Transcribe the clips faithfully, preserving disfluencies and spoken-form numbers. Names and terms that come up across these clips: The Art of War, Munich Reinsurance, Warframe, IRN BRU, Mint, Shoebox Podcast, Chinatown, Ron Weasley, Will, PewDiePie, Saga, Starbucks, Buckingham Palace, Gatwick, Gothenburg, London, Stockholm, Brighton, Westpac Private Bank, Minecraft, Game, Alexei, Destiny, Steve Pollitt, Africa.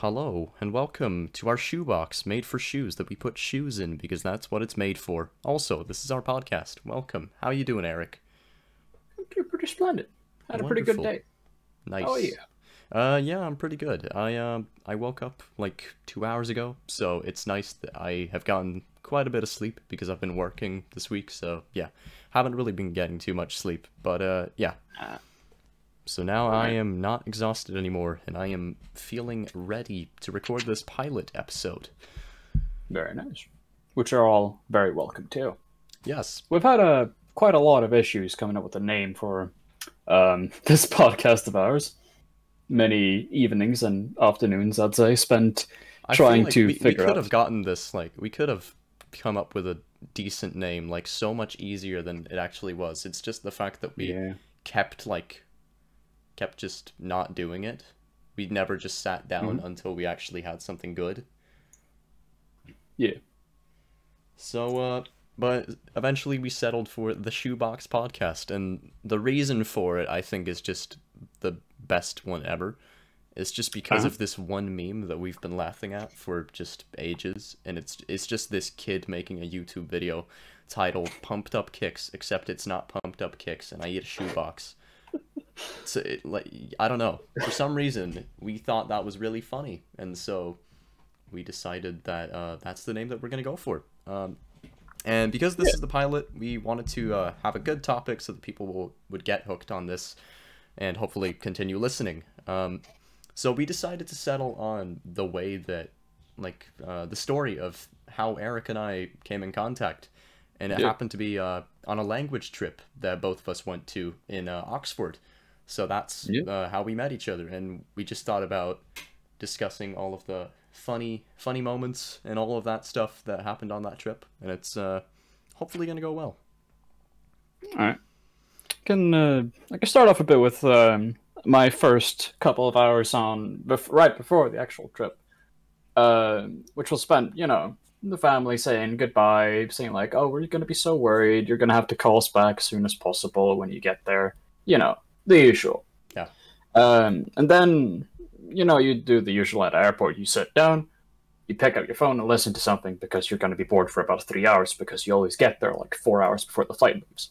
Hello, and welcome to our shoebox made for shoes that we put shoes in because that's what it's made for. Also, this is our podcast. Welcome. How you doing, Eric? I'm doing pretty splendid. Had Wonderful. a pretty good day. Nice. Oh, yeah. Uh, yeah, I'm pretty good. I, um, uh, I woke up like two hours ago, so it's nice that I have gotten quite a bit of sleep because I've been working this week, so yeah. Haven't really been getting too much sleep, but, uh, yeah. Uh. So now I am not exhausted anymore, and I am feeling ready to record this pilot episode. Very nice. Which are all very welcome, too. Yes. We've had a, quite a lot of issues coming up with a name for um, this podcast of ours. Many evenings and afternoons, I'd say, spent I trying like to we, figure out. We could out. have gotten this, like, we could have come up with a decent name, like, so much easier than it actually was. It's just the fact that we yeah. kept, like... kept just not doing it. We never just sat down mm-hmm. until we actually had something good. Yeah. So, uh, but eventually we settled for the Shoebox Podcast, and the reason for it, I think, is just the best one ever. It's just because uh-huh. of this one meme that we've been laughing at for just ages, and it's it's just this kid making a YouTube video titled Pumped Up Kicks, except it's not Pumped Up Kicks, and I eat a shoebox. So it, like I don't know, for some reason we thought that was really funny, and so we decided that uh, that's the name that we're gonna go for. Um, and because this yeah. is the pilot, we wanted to uh, have a good topic so that people will, would get hooked on this, and hopefully continue listening. Um, so we decided to settle on the way that, like, uh, the story of how Eric and I came in contact, and it yeah. happened to be uh, on a language trip that both of us went to in uh, Oxford. So that's yeah. uh, how we met each other, and we just thought about discussing all of the funny, funny moments and all of that stuff that happened on that trip, and it's uh, hopefully going to go well. All right, can uh, I can start off a bit with um, my first couple of hours on bef- right before the actual trip, uh, which was spent, you know, the family saying goodbye, saying like, "Oh, we're going to be so worried. You're going to have to call us back as soon as possible when you get there," you know. The usual. Yeah. Um, and then, you know, you do the usual at the airport. You sit down, you pick up your phone and listen to something because you're going to be bored for about three hours because you always get there like four hours before the flight leaves.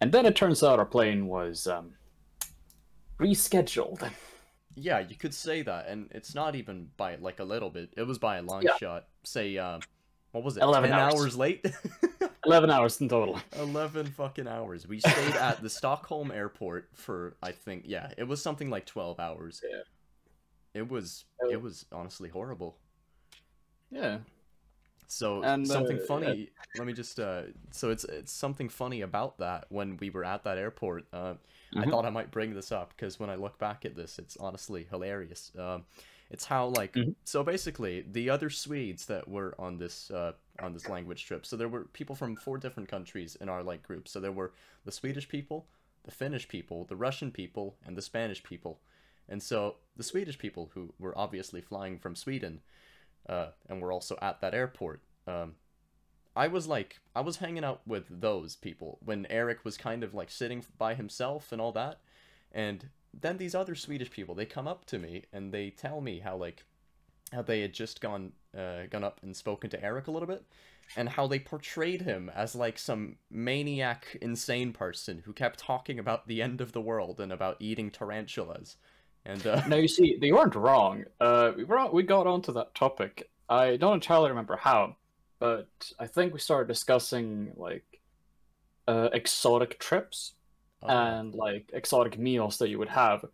And then it turns out our plane was um, rescheduled. Yeah, you could say that. And it's not even by like a little bit. It was by a long yeah. shot. Say, um, what was it? eleven ten hours. hours late? eleven hours in total. eleven fucking hours. We stayed at the Stockholm airport for, I think, yeah, it was something like twelve hours. Yeah. It was, it was honestly horrible. Yeah. So, and, something uh, funny, yeah. let me just, uh, so it's it's something funny about that when we were at that airport. Uh, mm-hmm. I thought I might bring this up, because when I look back at this, it's honestly hilarious. Um, it's how, like, mm-hmm. so basically, the other Swedes that were on this, uh, on this language trip. So there were people from four different countries in our like group. So there were the Swedish people, the Finnish people, the Russian people, and the Spanish people. And so the Swedish people, who were obviously flying from Sweden, uh, and were also at that airport. Um, I was like, I was hanging out with those people when Eric was kind of like sitting by himself and all that. And then these other Swedish people, they come up to me and they tell me how like, how they had just gone uh, gone up and spoken to Eric a little bit, and how they portrayed him as like some maniac, insane person who kept talking about the end of the world and about eating tarantulas. And uh... no, you see, they weren't wrong. Uh, we were on, we got onto that topic. I don't entirely remember how, but I think we started discussing like uh, exotic trips oh. and like exotic meals that you would have.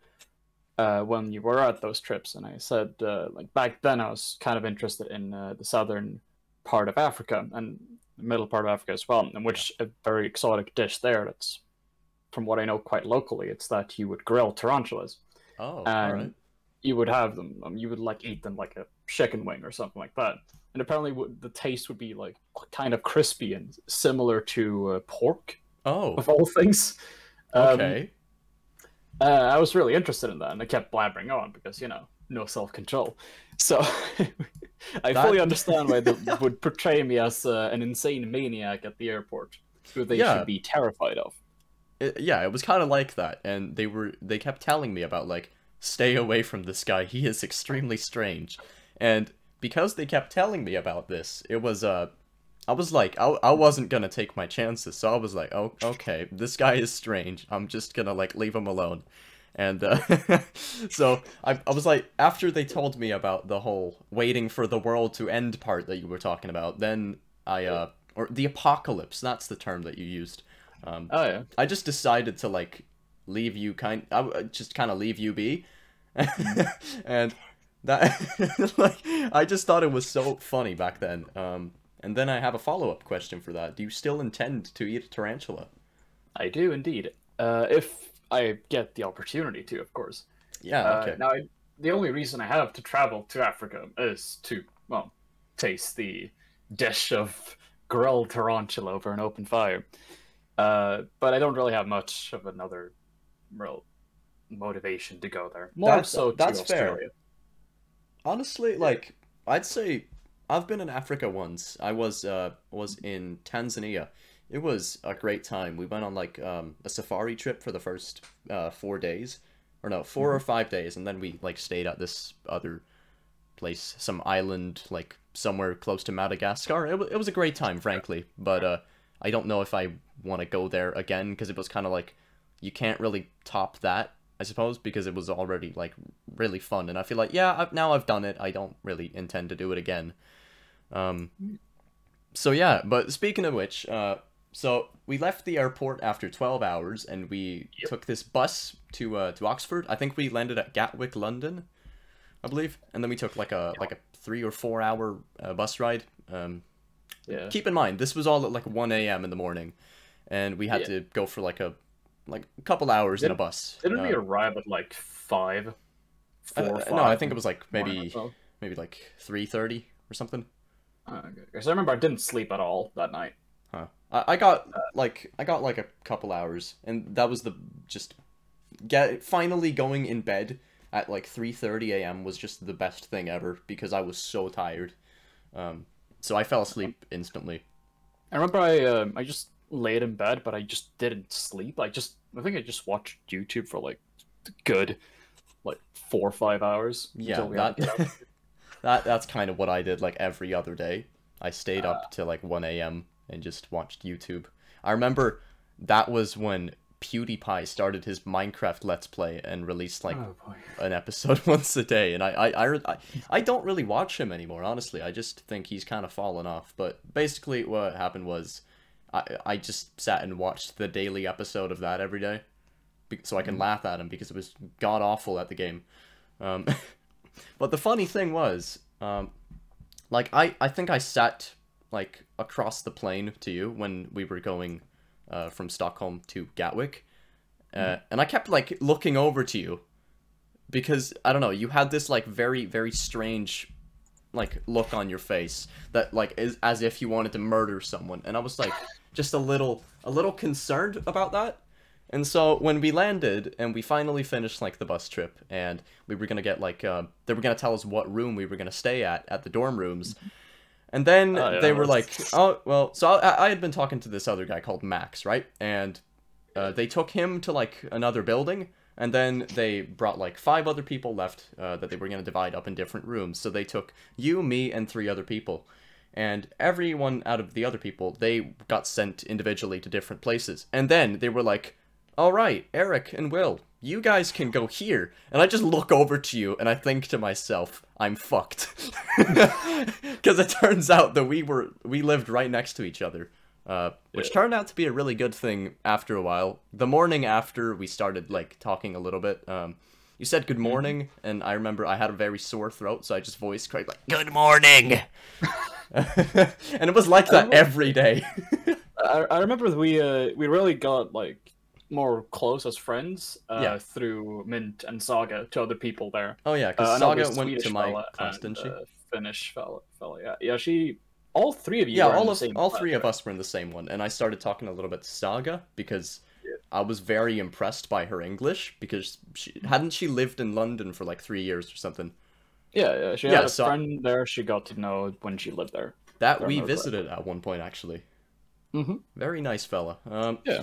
Uh, when you were at those trips, and I said, uh, like, back then I was kind of interested in uh, the southern part of Africa, and the middle part of Africa as well, and which a very exotic dish there that's, from what I know, quite locally, it's that you would grill tarantulas. Oh, and all right. you would have them, um, you would, like, eat them like a chicken wing or something like that, and apparently the taste would be, like, kind of crispy and similar to uh, pork, oh. of all things. Um, okay. Uh, I was really interested in that, and I kept blabbering on because, you know, no self-control. So I that... fully understand why they would portray me as uh, an insane maniac at the airport, who they yeah. should be terrified of. It, yeah, it was kind of like that, and they were they kept telling me about, like, stay away from this guy. He is extremely strange. And because they kept telling me about this, it was, uh, I was like, I, I wasn't gonna take my chances, so I was like, oh, okay, this guy is strange, I'm just gonna, like, leave him alone. And, uh, so, I, I was like, after they told me about the whole waiting for the world to end part that you were talking about, then I, uh, or the apocalypse, that's the term that you used. Um, oh, yeah. I just decided to, like, leave you kind, I just kind of leave you be. And that, like, I just thought it was so funny back then. Um, and then I have a follow-up question for that. Do you still intend to eat a tarantula? I do, indeed. Uh, if I get the opportunity to, of course. Yeah, okay. Uh, now, I, the only reason I have to travel to Africa is to, well, taste the dish of grilled tarantula over an open fire. Uh, but I don't really have much of another real motivation to go there. More that's, so that's to Australia. Fair. Honestly, like, I'd say I've been in Africa once. I was uh, was in Tanzania. It was a great time. We went on, like, um, a safari trip for the first uh, four days. Or no, four mm-hmm. or five days. And then we, like, stayed at this other place, some island, like, somewhere close to Madagascar. It, w- it was a great time, frankly. But uh, I don't know if I want to go there again, because it was kind of like, you can't really top that, I suppose, because it was already, like, really fun. And I feel like, yeah, I've, now I've done it, I don't really intend to do it again. Um, so yeah, but speaking of which, uh, so we left the airport after twelve hours, and we yep. took this bus to uh, to Oxford. I think we landed at Gatwick, London, I believe, and then we took like a like a three or four hour uh, bus ride. Um, yeah. Keep in mind, this was all at like one a.m. in the morning, and we had yeah. to go for like a like a couple hours didn't, in a bus. Didn't uh, we arrive at like five? Four uh, or five? No, I think it was like maybe maybe like three thirty or something. Because I remember I didn't sleep at all that night. Huh. I, I got uh, like I got like a couple hours, and that was the just get finally going in bed at like three thirty a.m. was just the best thing ever, because I was so tired. Um, so I fell asleep instantly. I remember I um, I just laid in bed, but I just didn't sleep. I just I think I just watched YouTube for like good like four or five hours. Yeah, that. That that's kind of what I did, like, every other day. I stayed uh, up till, like, one a.m. and just watched YouTube. I remember that was when PewDiePie started his Minecraft Let's Play and released, like, oh an episode once a day. And I I, I, I I don't really watch him anymore, honestly. I just think he's kind of fallen off. But basically what happened was I, I just sat and watched the daily episode of that every day, so I can mm-hmm. laugh at him, because it was god-awful at the game. Um... But the funny thing was, um, like, I, I think I sat, like, across the plane to you when we were going uh, from Stockholm to Gatwick. Uh, mm. And I kept, like, looking over to you because, I don't know, you had this, like, very, very strange, like, look on your face that, like, is as if you wanted to murder someone. And I was, like, just a little, a little concerned about that. And so when we landed and we finally finished, like, the bus trip, and we were going to get, like, uh, they were going to tell us what room we were going to stay at, at the dorm rooms. And then oh, yeah, they were like, oh, well, so I, I had been talking to this other guy called Max, right? And uh, they took him to, like, another building, and then they brought, like, five other people left uh, that they were going to divide up in different rooms. So they took you, me, and three other people. And everyone out of the other people, they got sent individually to different places. And then they were like, all right, Erik and Will, you guys can go here. And I just look over to you and I think to myself, I'm fucked. Because it turns out that we were we lived right next to each other, uh, which turned out to be a really good thing after a while. The morning after we started, like, talking a little bit, um, you said good morning, and I remember I had a very sore throat, so I just voiced quite like, good morning! And it was like that remember, every day. I, I remember we uh, we really got, like, more close as friends uh, yeah. through Mint and Saga to other people there. Oh yeah, because uh, Saga went Swedish to my class, didn't she? Uh, Finnish fella, fella, yeah, yeah. She, all three of you. Yeah, were all in the of same all class, three right? of us were in the same one, and I started talking a little bit to Saga because yeah. I was very impressed by her English, because she hadn't she lived in London for like three years or something. Yeah, yeah. She had yeah, a so friend I... there. She got to know when she lived there. That we visited at one point, actually. Mm-hmm. Very nice fella. Um, yeah.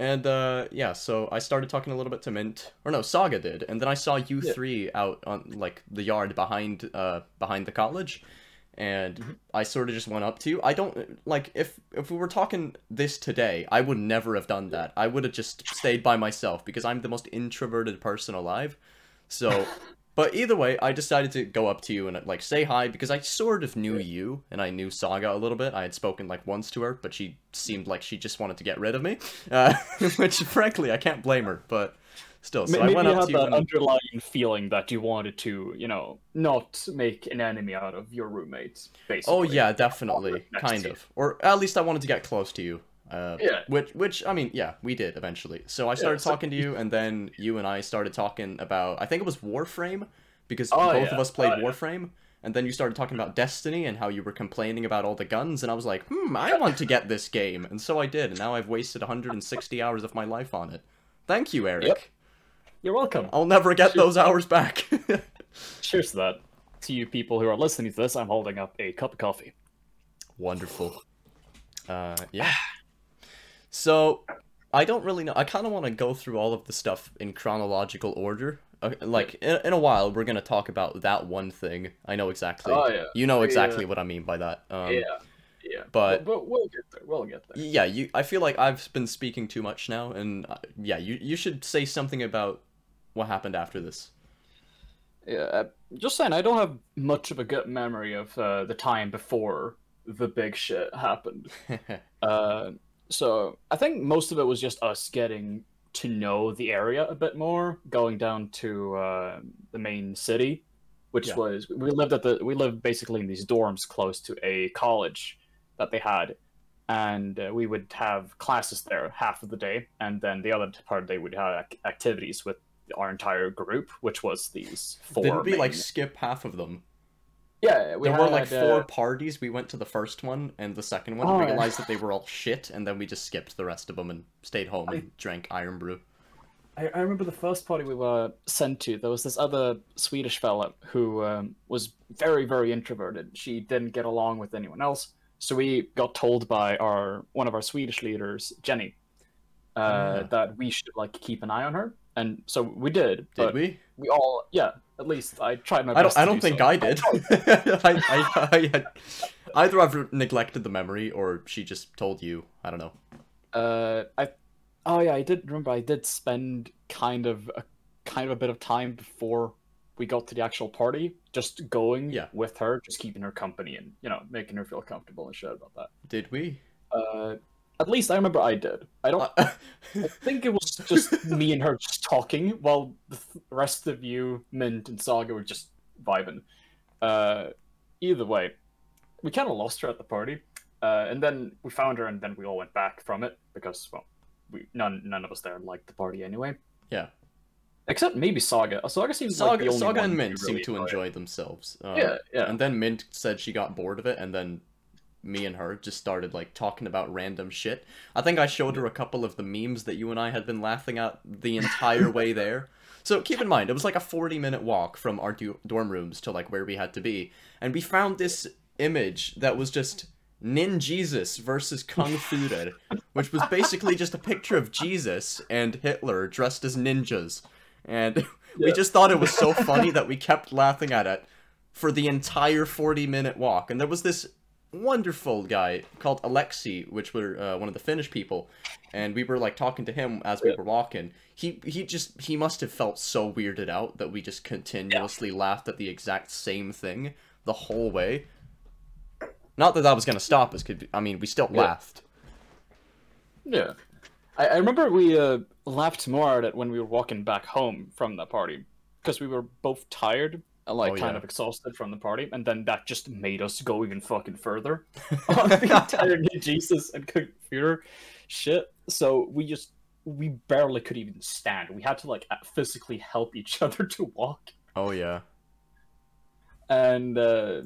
And, uh, yeah, so I started talking a little bit to Mint, or no, Saga did, and then I saw you yeah. three out on, like, the yard behind, uh, behind the college, and mm-hmm. I sort of just went up to you. I don't, like, if, if we were talking this today, I would never have done that. I would have just stayed by myself, because I'm the most introverted person alive, so, but either way, I decided to go up to you and, like, say hi, because I sort of knew yeah. you, and I knew Saga a little bit. I had spoken, like, once to her, but she seemed like she just wanted to get rid of me, uh, which, frankly, I can't blame her, but still, so maybe I went up to you. Maybe you had that underlying feeling that you wanted to, you know, not make an enemy out of your roommates, basically. Oh, yeah, definitely, kind of. Or at least I wanted to get close to you. Uh, yeah. Which, which I mean, yeah, we did eventually. So I started yeah, so... talking to you, and then you and I started talking about, I think it was Warframe, because oh, both yeah. of us played oh, Warframe, yeah. and then you started talking about Destiny and how you were complaining about all the guns, and I was like, hmm, I want to get this game, and so I did, and now I've wasted one hundred sixty hours of my life on it. Thank you, Erik. Yep. You're welcome. I'll never get Cheers. those hours back. Cheers to that. To you people who are listening to this, I'm holding up a cup of coffee. Wonderful. Uh, yeah. So, I don't really know. I kind of want to go through all of the stuff in chronological order. Uh, like, in, in a while, we're going to talk about that one thing. I know exactly. Oh, yeah. You know exactly yeah. what I mean by that. Um, yeah. Yeah. But, but we'll get there. We'll get there. Yeah, you, I feel like I've been speaking too much now. And, uh, yeah, you, you should say something about what happened after this. Yeah, uh, just saying, I don't have much of a good memory of uh, the time before the big shit happened. uh... So, I think most of it was just us getting to know the area a bit more, going down to uh, the main city, which yeah. was, we lived at the, we lived basically in these dorms close to a college that they had, and uh, we would have classes there half of the day, and then the other part of the day we'd have ac- activities with our entire group, which was these four. Didn't we, main... like, skip half of them? Yeah, we there had, were like four uh, parties. We went to the first one and the second one, oh, and realized yeah. that they were all shit, and then we just skipped the rest of them and stayed home I, and drank I R N B R U. I, I remember the first party we were sent to. There was this other Swedish fella who um, was very, very introverted. She didn't get along with anyone else, so we got told by our one of our Swedish leaders, Jenny, uh, uh. that we should like keep an eye on her, and so we did. Did but we? We all, yeah. At least I tried my best. I don't, I don't do think so. I did. I, I, I had, either I've neglected the memory, or she just told you. I don't know. Uh, I, oh yeah, I did remember. I did spend kind of a kind of a bit of time before we got to the actual party, just going yeah. with her, just keeping her company, and you know, making her feel comfortable and shit about that. Did we? Uh, at least I remember I did. I don't. Uh, I think it was just me and her just talking while the rest of you, Mint and Saga, were just vibing. Uh, either way, we kind of lost her at the party, uh, and then we found her, and then we all went back from it because, well, we none none of us there liked the party anyway. Yeah, except maybe Saga. Saga seems Saga, like the only Saga one and Mint really seemed to enjoy it. Themselves. Uh, yeah, yeah. And then Mint said she got bored of it, and then. Me and her just started like talking about random shit. I think I showed her a couple of the memes that you and I had been laughing at the entire way there. So keep in mind, it was like a forty minute walk from our do- dorm rooms to like where we had to be. And we found this image that was just Ninjesus versus Kung Fu Dead, which was basically just a picture of Jesus and Hitler dressed as ninjas. And yeah. we just thought it was so funny that we kept laughing at it for the entire forty minute walk. And there was this wonderful guy called Alexei, which were uh, one of the Finnish people, and we were like talking to him as we yeah. were walking. He he just he must have felt so weirded out that we just continuously yeah. laughed at the exact same thing the whole way. Not that that was gonna stop us. Could I mean we still yeah. laughed. Yeah, I, I remember we uh, laughed more at it when we were walking back home from the party because we were both tired. Like, oh, kind yeah. of exhausted from the party, and then that just made us go even fucking further on the entire Ninjesus and computer shit. So we just, we barely could even stand. We had to, like, physically help each other to walk. Oh, yeah. And, uh,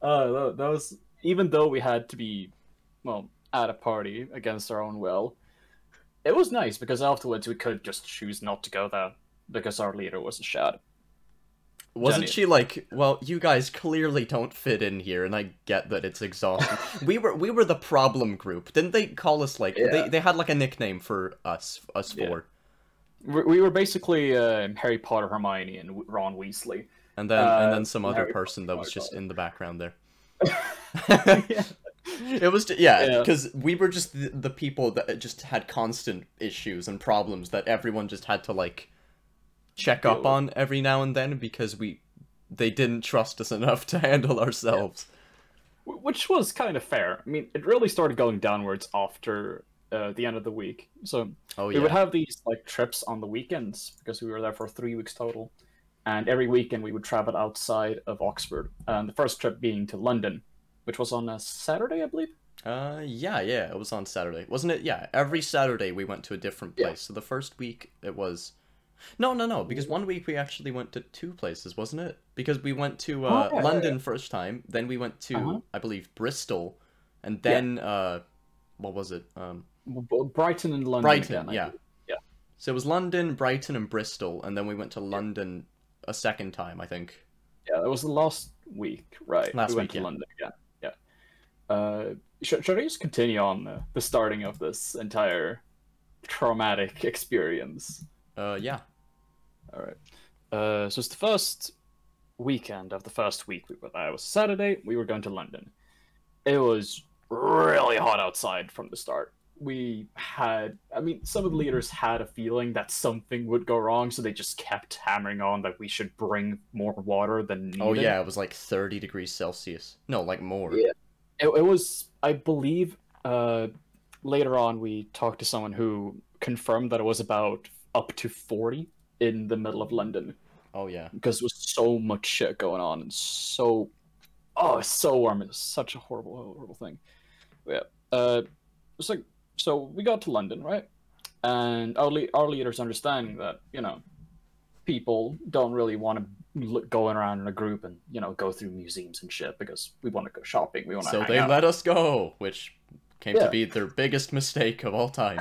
uh, that was, even though we had to be, well, at a party against our own will, it was nice because afterwards we could just choose not to go there because our leader was a shad. Wasn't Jenny. She like, well, you guys clearly don't fit in here, and I get that it's exhausting. we were we were the problem group. Didn't they call us, like, yeah. they, they had, like, a nickname for us, us yeah. four. We were basically uh, Harry Potter, Hermione, and Ron Weasley. And then uh, and then some other Harry person Potter, that was just in the background there. yeah. It was, just, yeah, because yeah. we were just the, the people that just had constant issues and problems that everyone just had to, like... check up on every now and then because we they didn't trust us enough to handle ourselves, yeah. which was kind of fair. I mean, it really started going downwards after uh, the end of the week, so oh, we yeah. would have these like trips on the weekends because we were there for three weeks total, and every weekend we would travel outside of Oxford, and the first trip being to London, which was on a Saturday, I believe. Uh, yeah, yeah, it was on Saturday, wasn't it? Yeah, every Saturday we went to a different place, yeah. so the first week it was... No, no, no, because one week we actually went to two places, wasn't it? Because we went to uh, oh, yeah, London yeah, yeah. first time, then we went to, uh-huh. I believe, Bristol, and then, yeah. uh, what was it? Um, Brighton and London. Brighton, again, yeah. yeah. So it was London, Brighton, and Bristol, and then we went to London yeah. a second time, I think. Yeah, that was the last week, right? Last we went week, to yeah. London, yeah. yeah. Uh, should, should I just continue on the, the starting of this entire traumatic experience? Uh, yeah. All right. Uh, so it's the first weekend of the first week we were there. It was Saturday. We were going to London. It was really hot outside from the start. We had, I mean, some of the leaders had a feeling that something would go wrong, so they just kept hammering on that we should bring more water than needed. Oh, yeah. It was like thirty degrees Celsius. No, like more. Yeah. It, it was, I believe, uh, later on we talked to someone who confirmed that it was about up to forty in the middle of London. Oh yeah, because there was so much shit going on and so oh it's so warm. It's such a horrible horrible thing. Yeah. Uh, it's like so we got to London, right? And our le- our leaders understanding that, you know, people don't really want to look, going around in a group and, you know, go through museums and shit because we want to go shopping. We want to. So they out. Let us go, which came yeah. to be their biggest mistake of all time.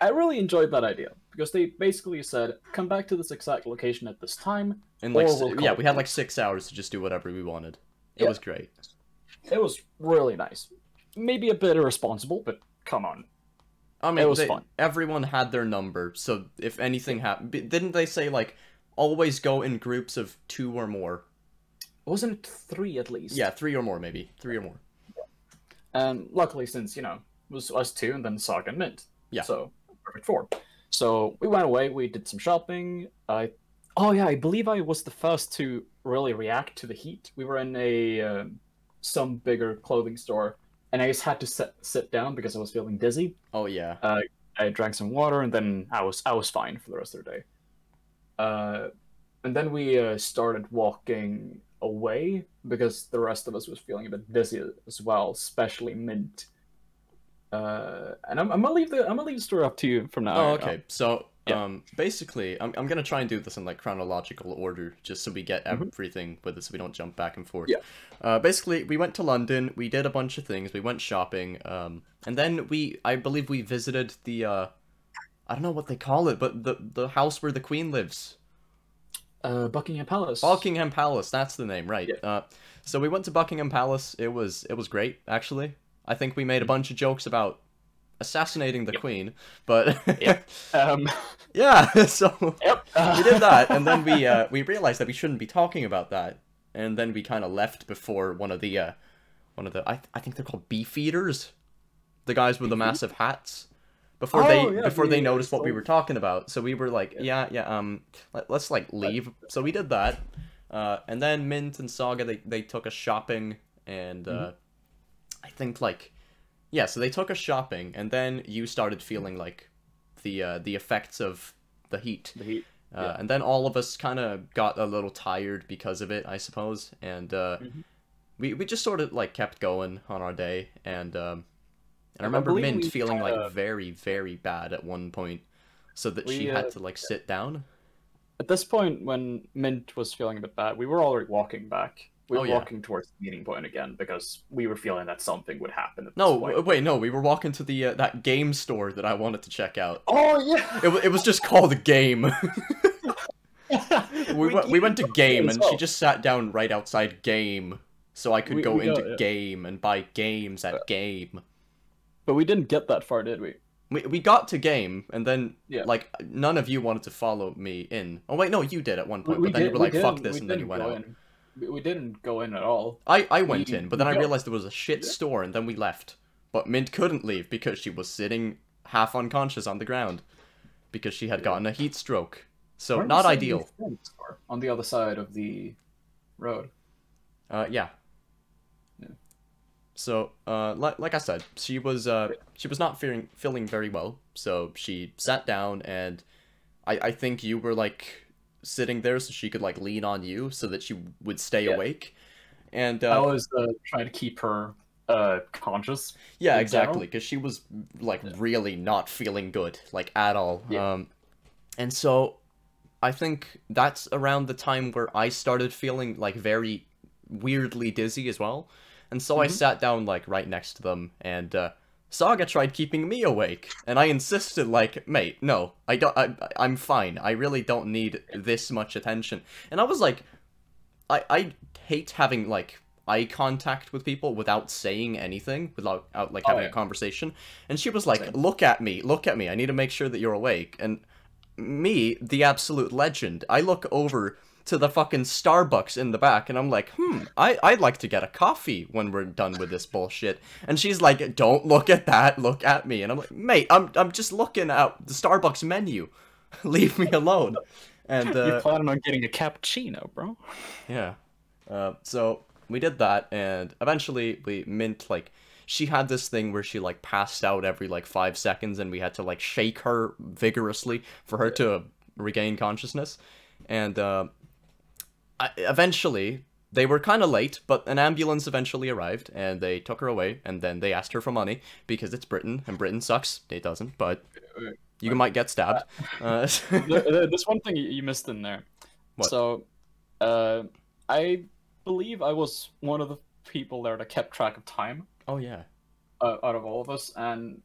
I really enjoyed that idea because they basically said, "Come back to this exact location at this time." And like, we'll yeah, we had like six hours to just do whatever we wanted. It yeah. was great. It was really nice. Maybe a bit irresponsible, but come on. I mean, it was they, fun. Everyone had their number, so if anything happened, didn't they say like always go in groups of two or more? Wasn't it three at least? Yeah, three or more, maybe three or more. And um, luckily, since you know, it was us two and then Saga and Mint. Yeah. So, perfect four. So, we went away, we did some shopping. I, oh yeah, I believe I was the first to really react to the heat. We were in a, uh, some bigger clothing store, and I just had to sit, sit down because I was feeling dizzy. Oh yeah. Uh, I drank some water, and then I was I was fine for the rest of the day. Uh, and then we uh, started walking away, because the rest of us was feeling a bit dizzy as well, especially Mint. Uh, and I'm, I'm gonna leave the I'm gonna leave the story up to you from now. Oh, on. Okay. So, yeah. um, basically, I'm I'm gonna try and do this in like chronological order, just so we get mm-hmm. everything with it, so we don't jump back and forth. Yeah. Uh, basically, we went to London. We did a bunch of things. We went shopping. Um, and then we I believe we visited the, uh, I don't know what they call it, but the the house where the Queen lives. Uh, Buckingham Palace. Buckingham Palace. That's the name, right? Yeah. Uh, so we went to Buckingham Palace. It was it was great, actually. I think we made a bunch of jokes about assassinating the yep. Queen, but yep. um, yeah, so yep. uh. we did that, and then we uh, we realized that we shouldn't be talking about that, and then we kind of left before one of the uh, one of the I th- I think they're called beefeaters, the guys with the massive hats, before oh, they yeah, before yeah, they yeah, noticed yeah. what we were talking about. So we were like, yeah, yeah, yeah um, let, let's like leave. So we did that, uh, and then Mint and Saga they they took us shopping and. Mm-hmm. Uh, I think, like, yeah, so they took us shopping, and then you started feeling, like, the uh, the effects of the heat. The heat, uh, yeah. And then all of us kind of got a little tired because of it, I suppose, and uh, mm-hmm. we, we just sort of, like, kept going on our day, and, um, and I remember I Mint feeling, like, a... very, very bad at one point, so that we, she had uh, to, like, sit down. At this point, when Mint was feeling a bit bad, we were already walking back. We were oh, walking yeah. towards the meeting point again because we were feeling that something would happen at this No, point. wait, no, we were walking to the uh, that game store that I wanted to check out. Oh, yeah! It, it was just called Game. we, we, went, we went to Game, and well. she just sat down right outside Game, so I could we, go we into got, yeah. Game and buy games at yeah. Game. But we didn't get that far, did we? We we got to Game, and then, yeah. like, none of you wanted to follow me in. Oh, wait, no, you did at one point, we, but then did, you were like, we fuck this, we and then you went out. In. We didn't go in at all. I, I went we, in, but then I realized there was a shit yeah. store, and then we left. But Mint couldn't leave because she was sitting half unconscious on the ground because she had yeah. gotten a heat stroke. So, Where not ideal. On the other side of the road. Uh, yeah. yeah. So, uh, li- like I said, she was uh, she was not fearing- feeling very well, so she sat down, and I-, I think you were, like, sitting there so she could, like, lean on you so that she would stay yeah. awake. And uh, I was uh, trying to keep her uh, conscious. Yeah, exactly, because she was, like, yeah. really not feeling good, like, at all. Yeah. Um, and so... I think that's around the time where I started feeling, like, very weirdly dizzy as well. And so mm-hmm. I sat down, like, right next to them, and uh, Saga tried keeping me awake. And I insisted, like, mate, no, I don't, I, I'm fine. I really don't need this much attention. And I was like, I, I hate having, like, eye contact with people without saying anything, without, like, having oh, yeah. a conversation. And she was like, Same. look at me, look at me. I need to make sure that you're awake. And... me, the absolute legend, I look over to the fucking Starbucks in the back, and I'm like, hmm, I, I'd like to get a coffee when we're done with this bullshit. And she's like, don't look at that, look at me. And I'm like, mate, I'm I'm just looking at the Starbucks menu. Leave me alone. And uh, you're planning on getting a cappuccino, bro. Yeah. Uh, so we did that, and eventually we mint, like, she had this thing where she, like, passed out every, like, five seconds, and we had to, like, shake her vigorously for her to regain consciousness. And uh, I, eventually, they were kind of late, but an ambulance eventually arrived, and they took her away, and then they asked her for money, because it's Britain, and Britain sucks. It doesn't, but you might get stabbed. Uh, There's one thing you missed in there. What? So, uh, I believe I was one of the people there that kept track of time. Oh, yeah. Uh, out of all of us. And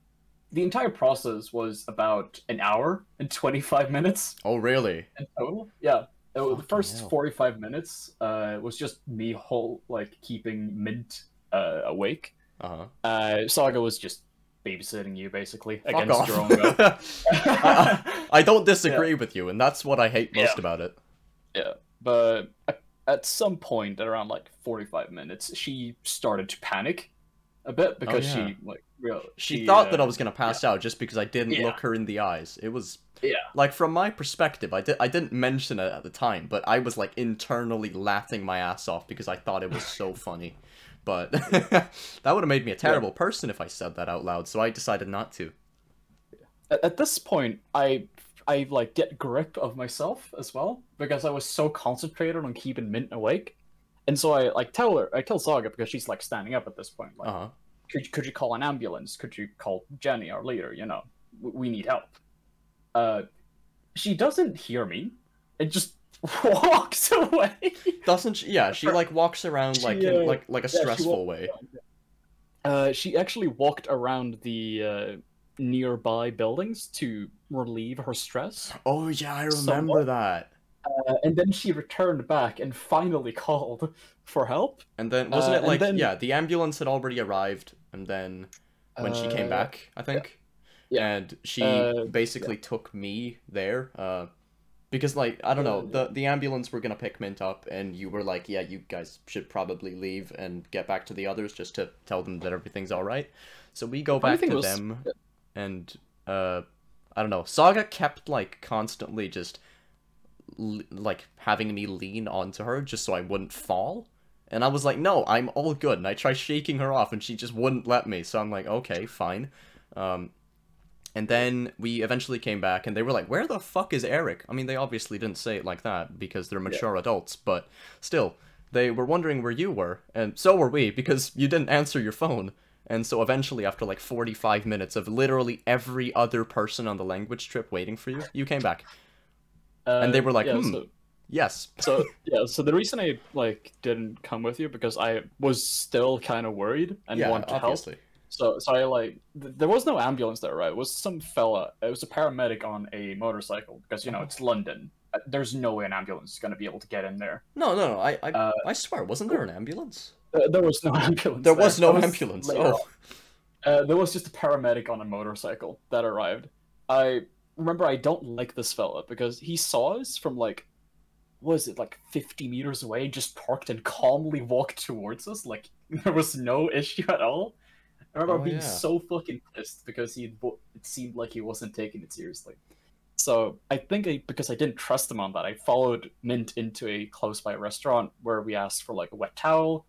the entire process was about an hour and twenty-five minutes. Oh, really? In total? Yeah. It was the first hell. forty-five minutes uh, was just me whole, like, keeping Mint uh, awake. Uh-huh. Uh, Saga was just babysitting you, basically. Fuck against off. Your own will. I, I don't disagree yeah. with you, and that's what I hate most yeah. about it. Yeah. But at some point, at around, like, forty-five minutes, she started to panic. A bit, because oh, yeah. she, like, real. She, she thought uh, that I was going to pass yeah. out just because I didn't yeah. look her in the eyes. It was, yeah. like, from my perspective, I, di- I didn't mention it at the time, but I was, like, internally laughing my ass off because I thought it was so funny. But that would have made me a terrible yeah. person if I said that out loud, so I decided not to. At, at this point, I, I, like, get grip of myself as well, because I was so concentrated on keeping Mint awake. And so I, like, tell her, I tell Saga, because she's, like, standing up at this point, like, uh-huh. could, could you call an ambulance? Could you call Jenny, our leader? You know, we, we need help. Uh, she doesn't hear me. It just walks away. Doesn't she? Yeah, she, like, walks around, like, she, uh, in, like, like a yeah, stressful way. Around, yeah. Uh, she actually walked around the uh, nearby buildings to relieve her stress. Oh, yeah, I remember somewhat. that. Uh, and then she returned back and finally called for help. And then, wasn't it like, uh, then, yeah, the ambulance had already arrived, and then when uh, she came back, I think, yeah. Yeah. and she uh, basically yeah. took me there, uh, because, like, I don't know, the, the ambulance were gonna pick Mint up, and you were like, yeah, you guys should probably leave and get back to the others just to tell them that everything's alright. So we go back to was... them, and, uh, I don't know, Saga kept, like, constantly just... like having me lean onto her just so I wouldn't fall, and I was like, no, I'm all good, and I tried shaking her off, and she just wouldn't let me, so I'm like, okay, fine. Um and then we eventually came back, and they were like, where the fuck is Erik? I mean, they obviously didn't say it like that because they're mature yeah. adults, but still, they were wondering where you were, and so were we, because you didn't answer your phone. And so eventually, after like forty-five minutes of literally every other person on the language trip waiting for you, you came back. Uh, and they were like, yeah, hmm, so, yes. So yeah, so the reason I like didn't come with you because I was still kind of worried and yeah, wanted to obviously. help. So so I like th- there was no ambulance there, right? It was some fella. It was a paramedic on a motorcycle because you know it's London. there's no way an ambulance is going to be able to get in there. No, no, no. I, I, uh, I swear, wasn't there an ambulance? Uh, there was no ambulance. There, there. was no was ambulance. Oh, uh, there was just a paramedic on a motorcycle that arrived. I remember. I don't like this fella because he saw us from like, what is it, like fifty meters away, just parked and calmly walked towards us. Like there was no issue at all. I remember oh, being yeah. so fucking pissed because he it seemed like he wasn't taking it seriously. So I think I, because I didn't trust him on that, I followed Mint into a close-by restaurant where we asked for like a wet towel,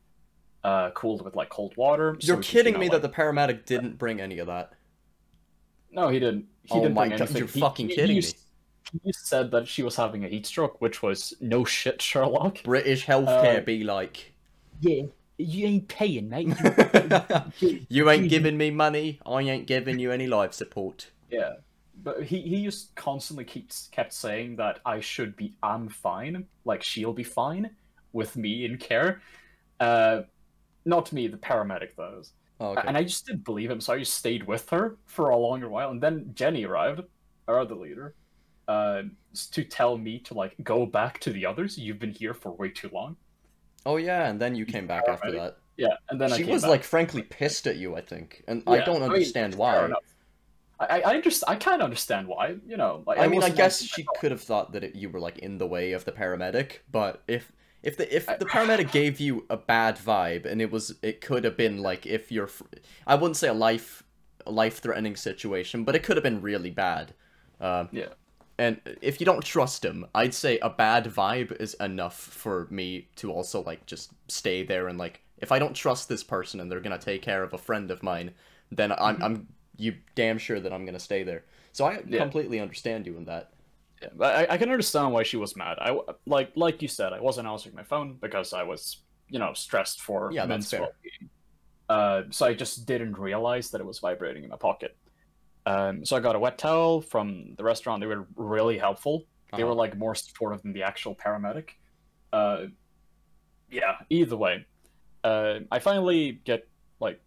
uh, cooled with like cold water. You're so kidding could, you know, me like, that the paramedic didn't bring any of that? No, he didn't. He oh didn't my bring God, anything. You're he, fucking he, kidding he, me. He said that she was having a heat stroke, which was no shit, Sherlock. British healthcare uh, be like. Yeah. You ain't paying, mate. You ain't giving me money. I ain't giving you any life support. Yeah, but he, he just constantly keeps kept saying that I should be, I'm fine, like she'll be fine with me in care. Uh, not me, the paramedic though. Oh, okay. And I just didn't believe him, so I just stayed with her for a longer while. And then Jenny arrived, our other leader, uh, to tell me to like go back to the others. You've been here for way too long. Oh yeah, and then you came back paramedic. after that. Yeah, and then she I came was back. like frankly pissed at you, I think, and yeah, I don't understand I mean, why. I I just I kind of understand why, you know. Like, I mean, I guess she could have thought that it, you were like in the way of the paramedic, but if if the if I, the paramedic gave you a bad vibe, and it was it could have been like if you're, I wouldn't say a life a life threatening situation, but it could have been really bad. Um, yeah. And if you don't trust him, I'd say a bad vibe is enough for me to also, like, just stay there and, like, if I don't trust this person and they're gonna take care of a friend of mine, then I'm, mm-hmm. I'm you damn sure that I'm gonna stay there. So I yeah. completely understand you in that. Yeah, I, I can understand why she was mad. I, like, like you said, I wasn't answering my phone because I was, you know, stressed for yeah, men's well-being. Uh, so I just didn't realize that it was vibrating in my pocket. Um, so I got a wet towel from the restaurant. They were really helpful. They uh-huh. were like more supportive than the actual paramedic. Uh, yeah, either way. Uh, I finally get like,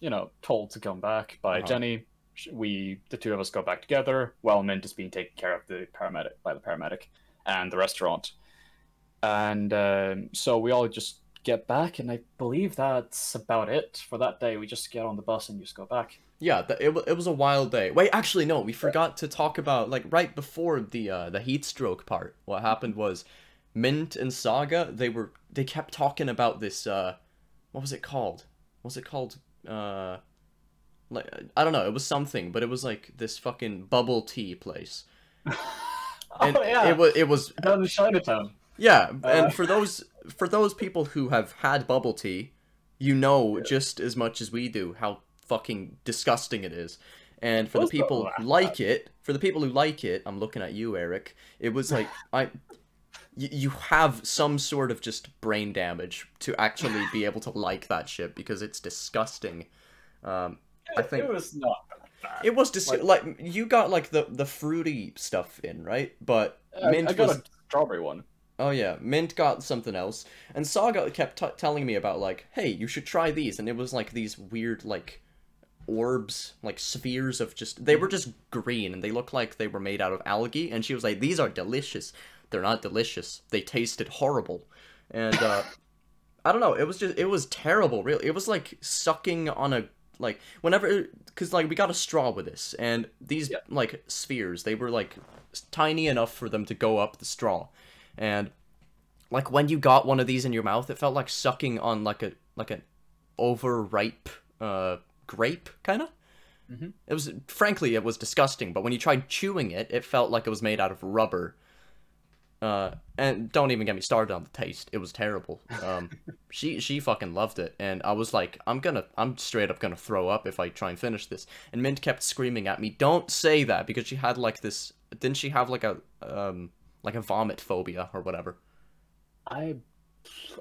you know, told to come back by uh-huh. Jenny. We, the two of us go back together while Mint is being taken care of the paramedic by the paramedic and the restaurant. And um, so we all just get back, and I believe that's about it for that day. We just get on the bus and just go back. Yeah, the, it, it was a wild day. Wait, actually, no, we forgot to talk about, like, right before the uh, the heat stroke part, what happened was Mint and Saga, they were, they kept talking about this, uh, what was it called? What was it called? Uh, like, I don't know, it was something, but it was, like, this fucking bubble tea place. And oh, yeah. It was, it was... Down in Chinatown. Yeah, uh... and for those, for those people who have had bubble tea, you know yeah. just as much as we do how fucking disgusting it is. And for the people who like it, for the people who like it, I'm looking at you, Eric, it was like, I, y- you have some sort of just brain damage to actually be able to like that shit, because it's disgusting. Um, I think... It was not bad. It was disgusting. Like, like, you got, like, the, the fruity stuff in, right? But I, Mint I got was... a strawberry one. Oh yeah, Mint got something else. And Saga kept t- telling me about, like, hey, you should try these. And it was, like, these weird, like... orbs, like spheres of just, they were just green and they looked like they were made out of algae, and she was like, these are delicious. They're not delicious, they tasted horrible. And uh I don't know, it was just, it was terrible, really. It was like sucking on a, like, whenever, because like we got a straw with this, and these yeah. like spheres, they were like tiny enough for them to go up the straw, and like when you got one of these in your mouth, it felt like sucking on like a like an overripe uh grape, kind of. Mm-hmm. It was, frankly, it was disgusting, but when you tried chewing it, it felt like it was made out of rubber. Uh, and don't even get me started on the taste. It was terrible. Um, she she fucking loved it, and I was like, I'm gonna, I'm straight up gonna throw up if I try and finish this. And Mint kept screaming at me, don't say that, because she had like this, didn't she have like a, um, like a vomit phobia or whatever? I,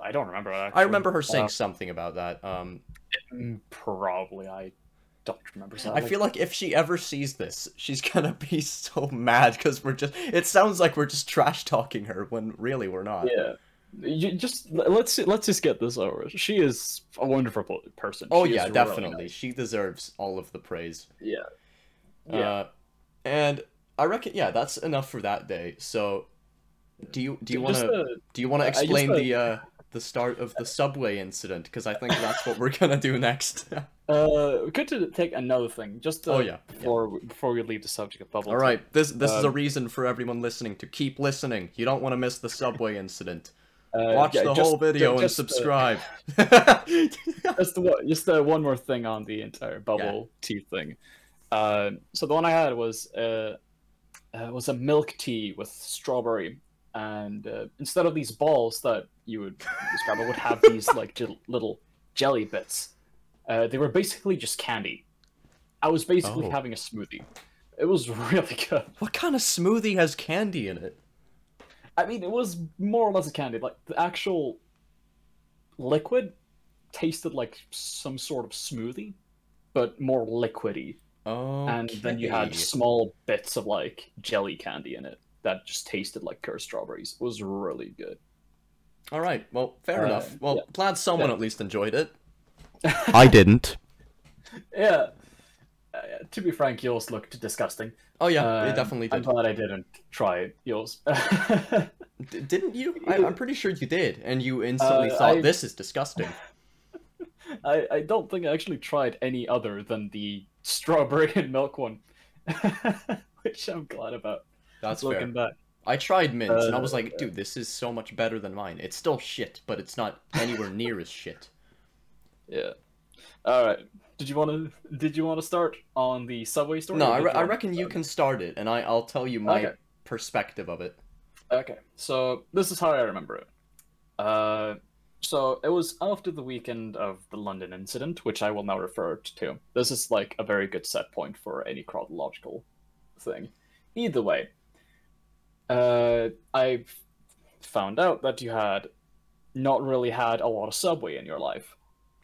I don't remember that. I remember her saying uh, something about that, um... Probably, I don't remember. Something. I feel like if she ever sees this, she's gonna be so mad, because we're just, it sounds like we're just trash talking her when really we're not. Yeah, you just let's let's just get this over. She is a wonderful person. Oh she yeah, definitely. Really nice. She deserves all of the praise. Yeah, yeah. Uh, and I reckon yeah, that's enough for that day. So Do you do you want to do you want to explain the uh, the start of the subway incident? Because I think that's what we're gonna do next. uh, we could take another thing just. Uh, oh yeah. Before yeah. before we leave the subject of bubble. All right. This this um, is a reason for everyone listening to keep listening. You don't want to miss the subway incident. Uh, Watch yeah, the just, whole video just, and subscribe. Uh, just the, just uh, one more thing on the entire bubble yeah. tea thing. Uh, so the one I had was uh, uh, was a milk tea with strawberry. And uh, instead of these balls that you would describe, it would have these like j- little jelly bits. Uh, they were basically just candy. I was basically oh. having a smoothie. It was really good. What kind of smoothie has candy in it? I mean, it was more or less a candy. Like the actual liquid tasted like some sort of smoothie, but more liquidy. Oh. Okay. And then you had small bits of like jelly candy in it. That just tasted like cursed strawberries. It was really good. All right. Well, fair uh, enough. Well, yeah. glad someone yeah. at least enjoyed it. I didn't. Yeah. Uh, to be frank, yours looked disgusting. Oh yeah, um, it definitely did. I'm glad I didn't try it. Yours. D- didn't you? I- I'm pretty sure you did, and you instantly uh, thought I... this is disgusting. I I don't think I actually tried any other than the strawberry and milk one, which I'm glad about. That's fair. Back. I tried mint, uh, and I was like, dude, this is so much better than mine. It's still shit, but it's not anywhere near as shit. Yeah. All right. Did you want to? Did you want to start on the subway story? No, I, re- I reckon you can start it, and I, I'll tell you my okay. perspective of it. Okay. So this is how I remember it. Uh, so it was after the weekend of the London incident, which I will now refer to. This is like a very good set point for any chronological thing. Either way. Uh, I found out that you had not really had a lot of Subway in your life.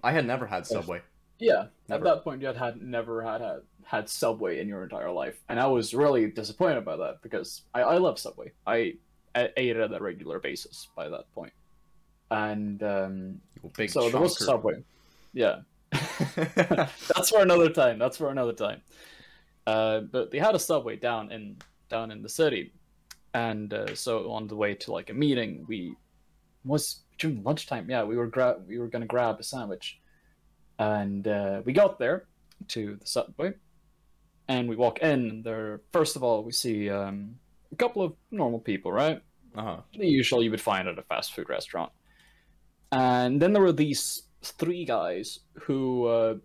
I had never had Subway. Yeah, never. At that point you had, had never had, had had Subway in your entire life, and I was really disappointed about that because I, I love Subway. I, I ate it on a regular basis by that point, and um, big so chunker. There was Subway. Yeah, that's for another time. That's for another time. Uh, but they had a Subway down in down in the city. And uh, so on the way to like a meeting, we was during lunchtime. Yeah, we were gra- we were gonna grab a sandwich, and uh, we got there to the subway, and we walk in. There, first of all, we see um, a couple of normal people, right? Uh-huh. The usual you would find at a fast food restaurant. And then there were these three guys who, uh,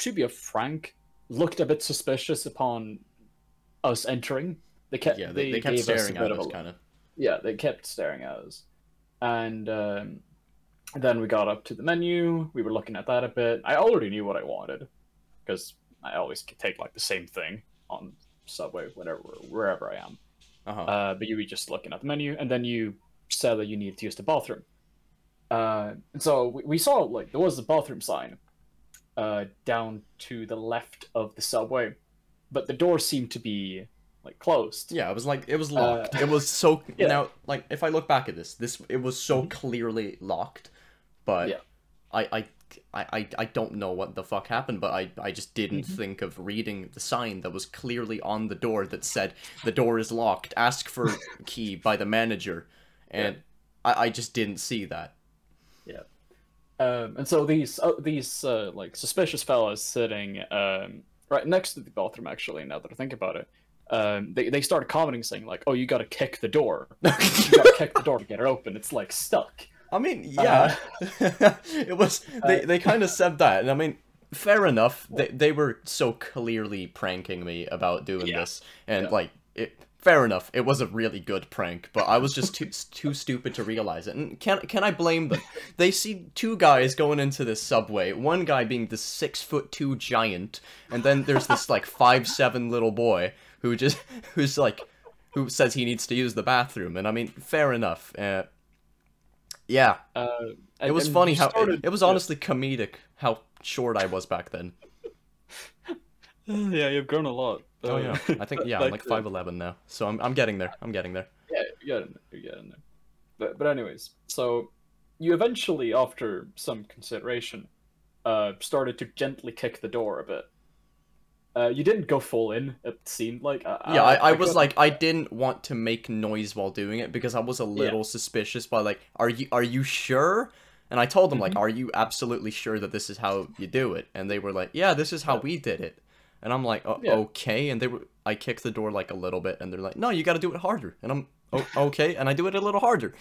to be frank, looked a bit suspicious upon us entering. They kept, yeah, they, they, they kept staring at us, kind of. Yeah, they kept staring at us. And um, then we got up to the menu. We were looking at that a bit. I already knew what I wanted, because I always take like the same thing on Subway, whenever, wherever I am. Uh-huh. Uh, but you were just looking at the menu, and then you said that you needed to use the bathroom. Uh, and so we, we saw, like, there was the bathroom sign uh, down to the left of the Subway. But the door seemed to be... like closed. Yeah, it was like it was locked. Uh, it was so yeah. you know, like if I look back at this, this it was so mm-hmm. clearly locked. But yeah. I, I I I don't know what the fuck happened, but I I just didn't mm-hmm. think of reading the sign that was clearly on the door that said the door is locked. Ask for key by the manager, and yeah. I I just didn't see that. Yeah. Um. And so these uh, these uh, like suspicious fellas sitting um right next to the bathroom actually. Now that I think about it. Um, they they started commenting, saying like, "Oh, you gotta kick the door. You gotta kick the door to get it open. It's like stuck." I mean, yeah, uh, it was. They uh, they kind of said that, and I mean, fair enough. They they were so clearly pranking me about doing yeah, this, and yeah. like, it, fair enough. It was a really good prank, but I was just too too stupid to realize it. And can can I blame them? They see two guys going into this subway. One guy being the six foot two giant, and then there's this like five seven little boy. Who just who's like who says he needs to use the bathroom, and I mean, fair enough. Uh, yeah, uh, it was funny how started, it, it was honestly yeah. comedic how short I was back then. Yeah, you've grown a lot. But... Oh yeah, I think yeah, I'm like five eleven now, so I'm I'm getting there. I'm getting there. Yeah, you're getting there. You're getting there. But but anyways, so you eventually, after some consideration, uh, started to gently kick the door a bit. Uh, you didn't go full in, it seemed like. I, yeah, I, I, I was like, I didn't want to make noise while doing it because I was a little yeah. suspicious by like, are you are you sure? And I told them, mm-hmm. like, are you absolutely sure that this is how you do it? And they were like, yeah, this is how we did it. And I'm like, oh, yeah. okay. And they were, I kicked the door like a little bit and they're like, no, you got to do it harder. And I'm, oh, okay. And I do it a little harder.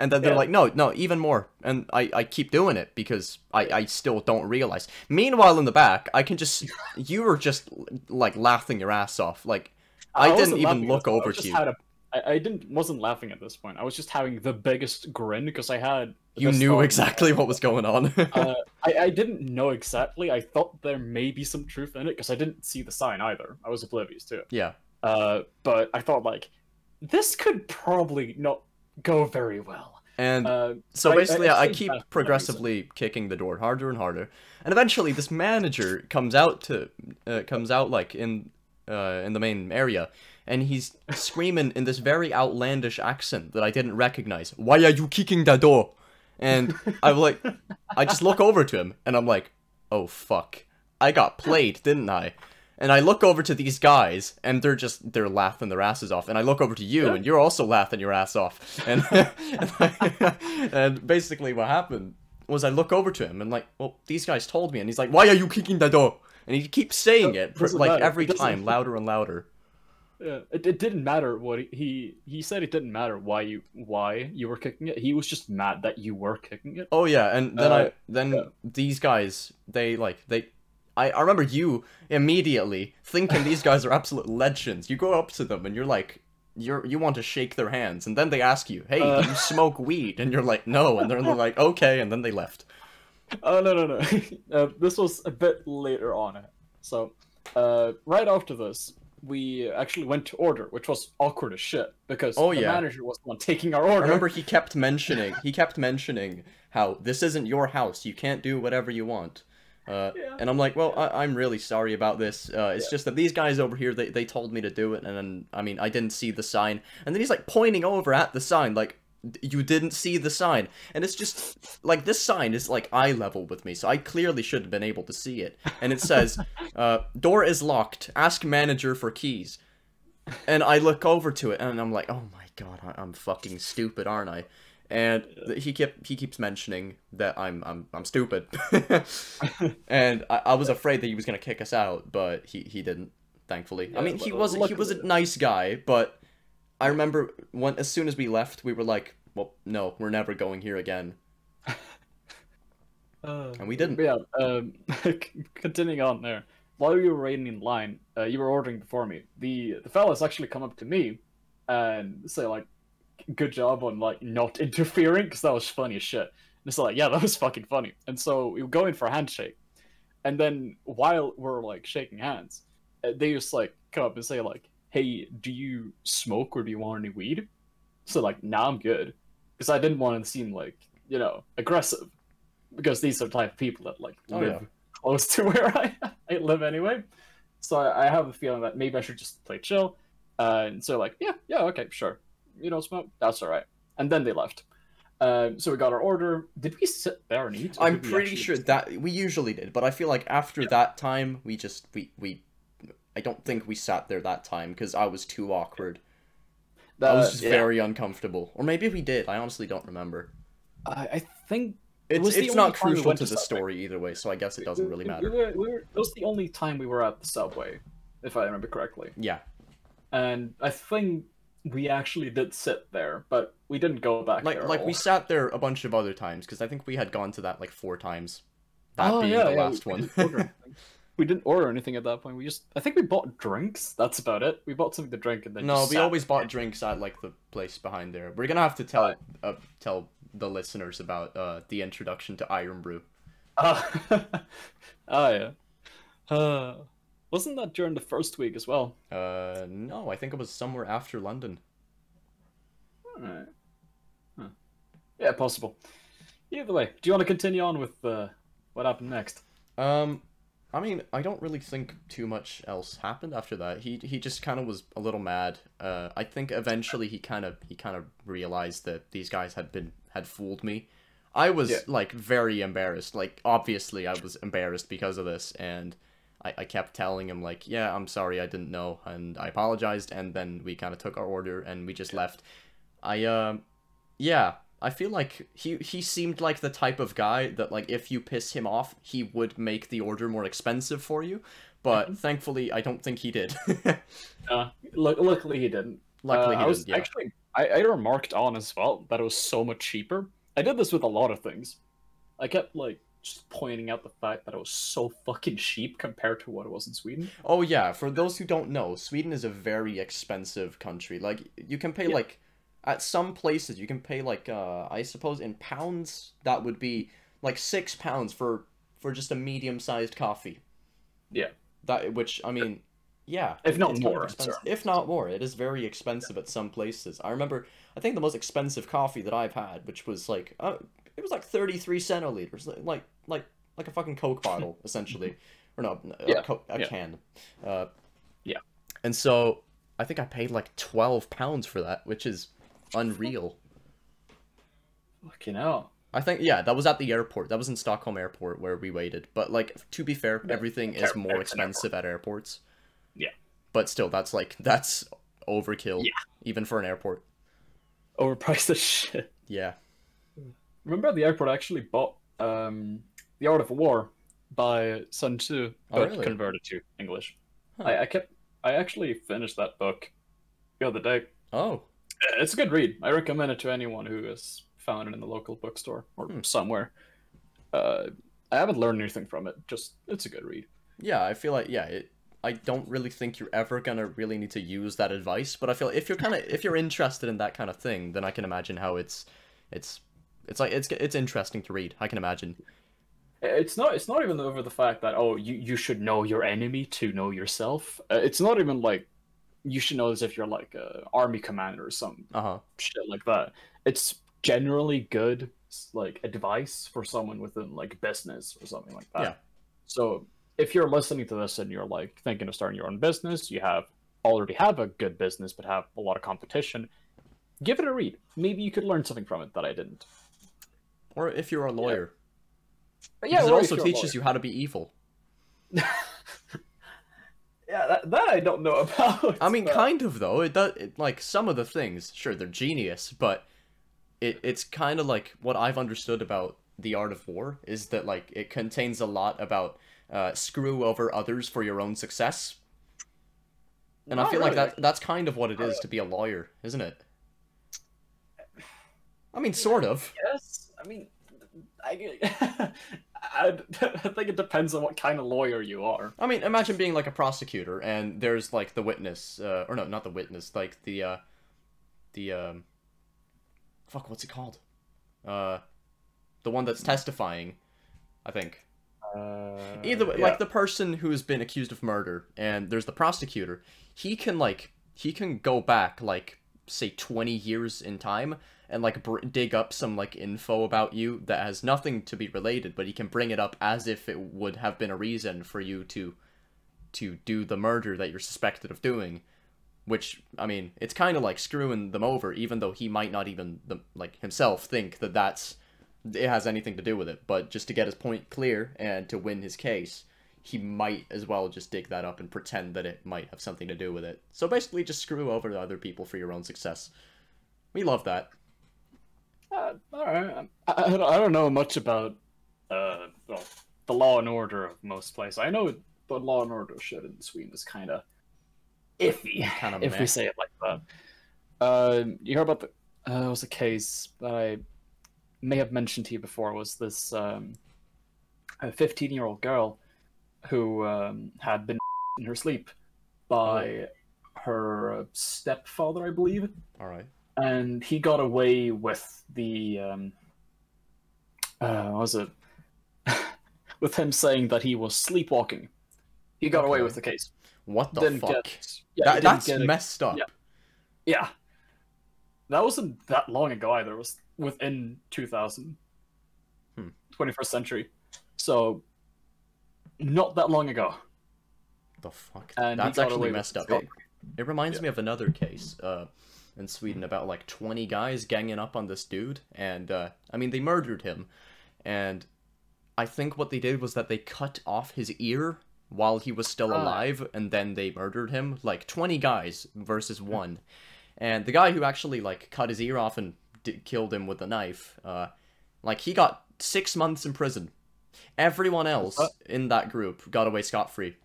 And then they're yeah. like, no, no, even more. And I, I keep doing it because I, I still don't realize. Meanwhile, in the back, I can just, you were just, like, laughing your ass off. Like, I, I didn't even look over to you. A, I, I didn't, wasn't laughing at this point. I was just having the biggest grin because I had... You knew thought, exactly what was going on. uh, I, I didn't know exactly. I thought there may be some truth in it because I didn't see the sign either. I was oblivious to it. Yeah. Uh, but I thought, like, this could probably not... go very well. And uh, so basically I, I, I keep progressively kicking the door harder and harder, and eventually this manager comes out to uh, comes out like in uh, in the main area, and he's screaming in this very outlandish accent that I didn't recognize, "Why are you kicking the door?" And I'm like, I just look over to him and I'm like, oh fuck, I got played, didn't I? And I look over to these guys, and they're just, they're laughing their asses off. And I look over to you, and you're also laughing your ass off. And and, I, and basically what happened was I look over to him, and like, well, these guys told me. And he's like, why are you kicking the door? And he keeps saying it, it like, matter. every it time, louder and louder. Yeah, it, it didn't matter what he, he... He said it didn't matter why you why you were kicking it. He was just mad that you were kicking it. Oh, yeah, and then uh, I then yeah. these guys, they, like, they... I remember you immediately thinking these guys are absolute legends. You go up to them and you're like, you you want to shake their hands. And then they ask you, hey, uh, do you smoke weed? And you're like, no. And they're like, okay. And then they left. Oh, uh, no, no, no. Uh, this was a bit later on. So uh, right after this, we actually went to order, which was awkward as shit. Because oh, the yeah. manager was the one taking our order. I remember he kept mentioning, he kept mentioning how this isn't your house. You can't do whatever you want. Uh, yeah. And I'm like, well, I- I'm really sorry about this. Uh, it's yeah. just that these guys over here, they-, they told me to do it, and then, I mean, I didn't see the sign. And then he's, like, pointing over at the sign, like, you didn't see the sign. And it's just, like, this sign is, like, eye level with me, so I clearly should have been able to see it. And it says, uh, door is locked, ask manager for keys. And I look over to it, and I'm like, oh my god, I- I'm fucking stupid, aren't I? And he kept he keeps mentioning that I'm I'm I'm stupid, and I, I was afraid that he was gonna kick us out, but he, he didn't. Thankfully, yeah, I mean he was he was a nice guy, but I remember when as soon as we left, we were like, well, no, we're never going here again, uh, and we didn't. Yeah, um, continuing on there, while we were waiting in line, uh, you were ordering before me. The the fellas actually come up to me, and say like. Good job on like not interfering because that was funny as shit. And it's like, yeah, that was fucking funny. And so we go in for a handshake, and then while we're like shaking hands, they just like come up and say like, "Hey, do you smoke or do you want any weed?" So like, nah, I'm good, because I didn't want to seem like you know aggressive, because these are the type of people that like oh, live yeah. close to where I I live anyway. So I have a feeling that maybe I should just play chill. Uh, and so like, yeah, yeah, okay, sure. You don't smoke? That's alright. And then they left. Uh, so we got our order. Did we sit there and eat? I'm pretty sure that we usually did, but I feel like after yeah. that time, we just we we. I don't think we sat there that time because I was too awkward. That I was just yeah. very uncomfortable, or maybe we did. I honestly don't remember. I, I think it it's it's not crucial to the story either way, so I guess it doesn't really matter. We were, we were, it was the only time we were at the subway, if I remember correctly. Yeah, and I think. We actually did sit there, but we didn't go back like, there. Like, we sat there a bunch of other times, because I think we had gone to that, like, four times. That oh, being yeah, the yeah, last we, one. We didn't, we didn't order anything at that point. We just... I think we bought drinks. That's about it. We bought something to drink and then No, we always there. bought drinks at, like, the place behind there. We're gonna have to tell uh, tell the listeners about uh, the introduction to I R N B R U. Uh, oh, yeah. Uh... Wasn't that during the first week as well? Uh, no, I think it was somewhere after London. Alright. Huh. Yeah, possible. Either way, do you want to continue on with uh, what happened next? Um, I mean, I don't really think too much else happened after that. He he just kind of was a little mad. Uh, I think eventually he kind of he kind of realized that these guys had been had fooled me. I was yeah. like very embarrassed. Like obviously, I was embarrassed because of this and. I, I kept telling him, like, yeah, I'm sorry, I didn't know, and I apologized, and then we kind of took our order, and we just left. I, um, uh, yeah, I feel like he, he seemed like the type of guy that, like, if you piss him off, he would make the order more expensive for you, but thankfully, I don't think he did. uh, look, luckily he didn't. Luckily uh, he I was didn't, yeah. Actually, I, I remarked on as well that it was so much cheaper. I did this with a lot of things. I kept, like, just pointing out the fact that it was so fucking cheap compared to what it was in Sweden. Oh yeah, for those who don't know, Sweden is a very expensive country. Like, you can pay, yeah. like, at some places, you can pay, like, uh, I suppose in pounds, that would be, like, six pounds for, for just a medium-sized coffee. Yeah. That, which, I mean, yeah. If it, not more. If not more, it is very expensive yeah. at some places. I remember, I think the most expensive coffee that I've had, which was, like... Uh, It was like thirty-three centiliters, like like like a fucking Coke bottle, essentially, or no, yeah, a, co- a yeah. can. Uh, yeah. And so I think I paid like twelve pounds for that, which is unreal. Fucking hell. I think yeah, that was at the airport. That was in Stockholm airport where we waited. But like to be fair, yeah, everything is more expensive airport. at airports. Yeah. But still, that's like that's overkill, yeah. even for an airport. Overpriced as shit. Yeah. Remember at the airport, I actually bought um, The Art of War by Sun Tzu, but oh, really? converted to English. Huh. I, I kept. I actually finished that book the other day. Oh, it's a good read. I recommend it to anyone who has found it in the local bookstore or hmm. somewhere. Uh, I haven't learned anything from it. Just it's a good read. Yeah, I feel like yeah. It, I don't really think you're ever gonna really need to use that advice, but I feel like if you're kind of if you're interested in that kind of thing, then I can imagine how it's it's. It's like it's it's interesting to read. I can imagine. It's not. It's not even over the fact that oh, you, you should know your enemy to know yourself. Uh, it's not even like you should know as if you're like an army commander or some uh-huh. shit like that. It's generally good like advice for someone within like business or something like that. Yeah. So if you're listening to this and you're like thinking of starting your own business, you have already have a good business but have a lot of competition. Give it a read. Maybe you could learn something from it that I didn't. Or if you're a lawyer. Yeah, yeah it also teaches you how to be evil. yeah, that, that I don't know about. I mean, but... kind of, though. It does, it, like, some of the things, sure, they're genius, but it it's kind of like what I've understood about The Art of War is that, like, it contains a lot about uh, screw over others for your own success. And Not I feel really. like that that's kind of what it is uh, to be a lawyer, isn't it? I mean, sort of. Yes. I mean, I, I think it depends on what kind of lawyer you are. I mean, imagine being like a prosecutor, and there's like the witness, uh, or no, not the witness, like the, uh, the, um, fuck, what's it called? Uh, the one that's testifying, I think. Uh, Either way, yeah. like the person who has been accused of murder, and there's the prosecutor. He can like, he can go back like, say, twenty years in time, and like br- dig up some like info about you that has nothing to be related, but he can bring it up as if it would have been a reason for you to to do the murder that you're suspected of doing, which I mean it's kind of like screwing them over, even though he might not even the, like himself think that that's it has anything to do with it, but just to get his point clear and to win his case, he might as well just dig that up and pretend that it might have something to do with it. So basically just screw over the other people for your own success. We love that. Uh, all right. I, I don't know much about uh, well, the law and order of most places. I know the law and order shit in Sweden is kind of iffy, kind of if meh. we say it like that. Uh, you heard about the... Uh, there was a case that I may have mentioned to you before. Was this um, fifteen-year-old girl who um, had been in her sleep by oh. her stepfather, I believe. All right. And he got away with the, um, uh, what was it? with him saying that he was sleepwalking. He got okay. away with the case. What the didn't fuck? Get, yeah, that, that's get messed up. Yeah. yeah. That wasn't that long ago either. It was within two thousand. Hmm. twenty-first century. So, not that long ago. The fuck? And that's actually messed up. It, it reminds yeah. me of another case, uh... in Sweden about like twenty guys ganging up on this dude, and uh I mean they murdered him, and I think what they did was that they cut off his ear while he was still alive, and then they murdered him. Like, twenty guys versus one. And the guy who actually, like, cut his ear off and d- killed him with a knife, uh, like, he got six months in prison. Everyone else uh, in that group got away scot-free.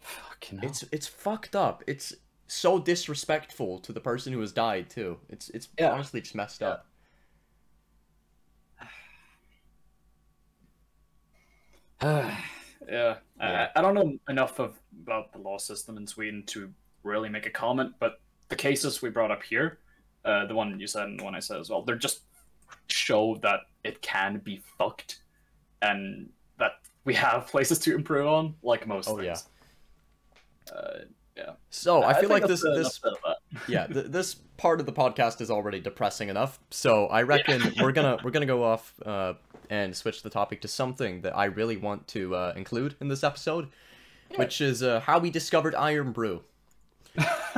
Fucking hell. It's, it's fucked up. It's so disrespectful to the person who has died, too. It's it's yeah. honestly just messed yeah. up. yeah. yeah. I, I don't know enough of, about the law system in Sweden to really make a comment, but the cases we brought up here, uh, the one you said and the one I said as well, they're just show that it can be fucked and that we have places to improve on, like most oh, things. Yeah. Uh, yeah. So I, I feel like this this yeah th- this part of the podcast is already depressing enough. So I reckon yeah. we're gonna we're gonna go off uh, and switch the topic to something that I really want to uh, include in this episode, yeah. which is uh, how we discovered I R N B R U.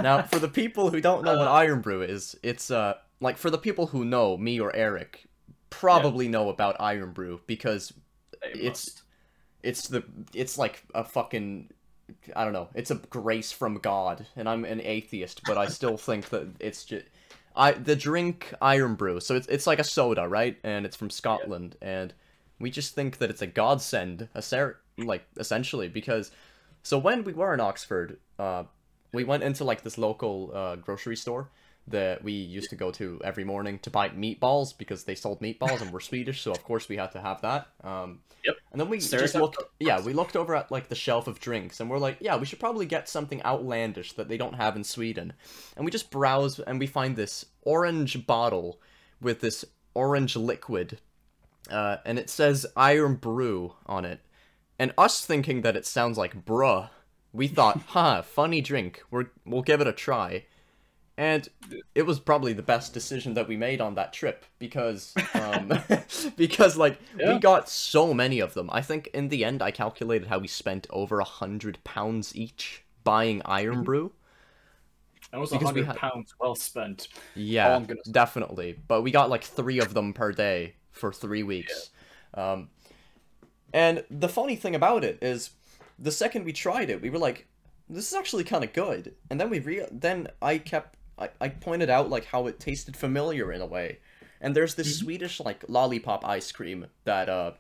Now, for the people who don't know what I R N B R U is, it's uh like for the people who know me or Eric, probably yeah. know about I R N B R U because they it's must. it's the it's like a fucking. I don't know. It's a grace from God, and I'm an atheist, but I still think that it's just I the drink I R N B R U. So it's it's like a soda, right? And it's from Scotland, yeah. and we just think that it's a godsend, a ser- like essentially because. So when we were in Oxford, uh, we went into like this local uh, grocery store that we used to go to every morning to buy meatballs because they sold meatballs and we're Swedish, so of course we had to have that. Um, yep. And then we Seriously? just looked, yeah, we looked over at like the shelf of drinks and we're like, yeah, we should probably get something outlandish that they don't have in Sweden. And we just browse and we find this orange bottle with this orange liquid, uh, and it says I R N B R U on it. And us thinking that it sounds like bruh, we thought, ha, funny drink, we're, we'll give it a try. And it was probably the best decision that we made on that trip because, um, because like yeah. we got so many of them. I think in the end, I calculated how we spent over a hundred pounds each buying I R N B R U. That was a hundred we had... pounds well spent. Yeah, oh, definitely. But we got like three of them per day for three weeks. Yeah. Um, and the funny thing about it is, the second we tried it, we were like, "This is actually kind of good." And then we re- then I kept. I, I pointed out, like, how it tasted familiar in a way. And there's this mm-hmm. Swedish, like, lollipop ice cream that, uh,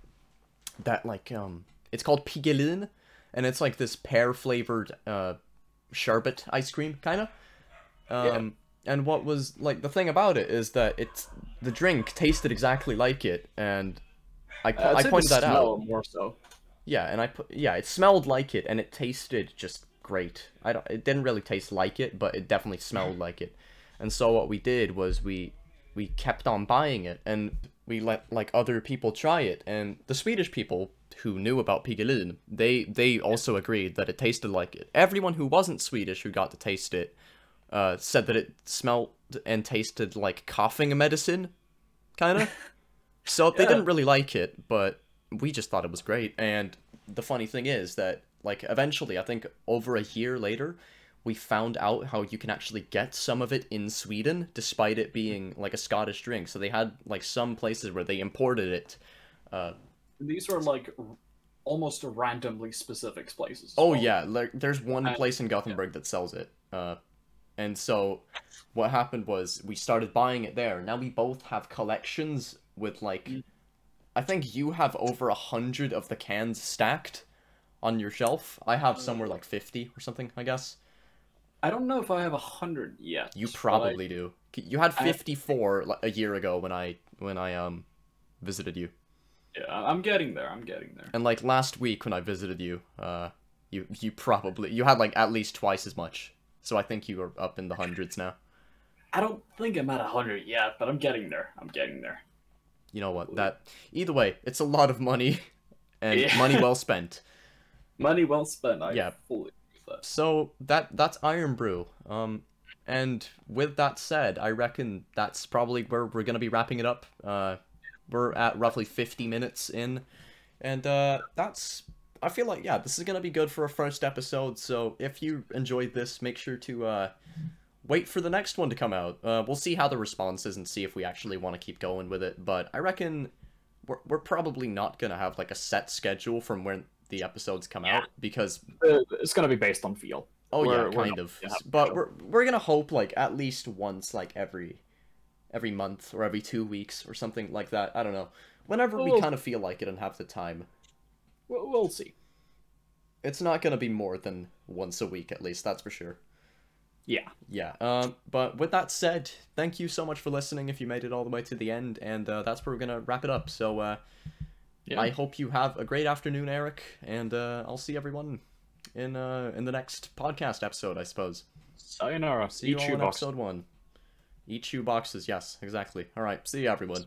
that, like, um, it's called Piggelin, and it's, like, this pear-flavored, uh, sherbet ice cream, kind of. Um, yeah. And what was, like, the thing about it is that it's, the drink tasted exactly like it, and I, uh, I pointed that out. More so. Yeah, and I put, yeah, it smelled like it, and it tasted just great. I don't, it didn't really taste like it, but it definitely smelled like it. And so what we did was we we kept on buying it, and we let like other people try it. And the Swedish people who knew about Piggelin, they they also agreed that it tasted like it. Everyone who wasn't Swedish who got to taste it uh, said that it smelled and tasted like coughing medicine, kind of. So yeah. they didn't really like it, but we just thought it was great. And the funny thing is that, like, eventually, I think over a year later, we found out how you can actually get some of it in Sweden, despite it being, like, a Scottish drink. So they had, like, some places where they imported it. Uh, These were, like, r- almost randomly specific places. Oh, well. yeah. Like, there's one and, place in Gothenburg yeah. that sells it. Uh, and so what happened was we started buying it there. Now we both have collections with, like, mm. I think you have over a hundred of the cans stacked on your shelf. I have somewhere like fifty or something, I guess. I don't know if I have one hundred yet. You probably I, do. You had fifty-four I, a year ago when I when I um visited you. Yeah, I'm getting there. I'm getting there. And like last week when I visited you, uh you you probably you had like at least twice as much. So I think you are up in the hundreds now. I don't think I'm at one hundred yet, but I'm getting there. I'm getting there. You know what? That either way, it's a lot of money and yeah. money well spent. Money well spent, I yeah. fully believe that. So, that, that's I R N B R U. Um, and with that said, I reckon that's probably where we're going to be wrapping it up. Uh, we're at roughly fifty minutes in. And uh, that's... I feel like, yeah, this is going to be good for a first episode. So, if you enjoyed this, make sure to uh, wait for the next one to come out. Uh, we'll see how the response is and see if we actually want to keep going with it. But I reckon we're, we're probably not going to have, like, a set schedule from when... the episodes come yeah. out, because it's gonna be based on feel. Oh we're, yeah, kind not, of. Yeah, but we're we're gonna hope like at least once, like every every month or every two weeks or something like that. I don't know. Whenever we'll, we kind of feel like it and have the time. We'll, we'll see. It's not gonna be more than once a week, at least. That's for sure. Yeah. Yeah. Um. But with that said, thank you so much for listening. If you made it all the way to the end, and uh, that's where we're gonna wrap it up. So, uh, yeah. I hope you have a great afternoon, Eric, and uh, I'll see everyone in uh in the next podcast episode, I suppose. Sayonara. See you all in episode one. Eat shoe boxes. Yes, exactly. All right. See you, everyone.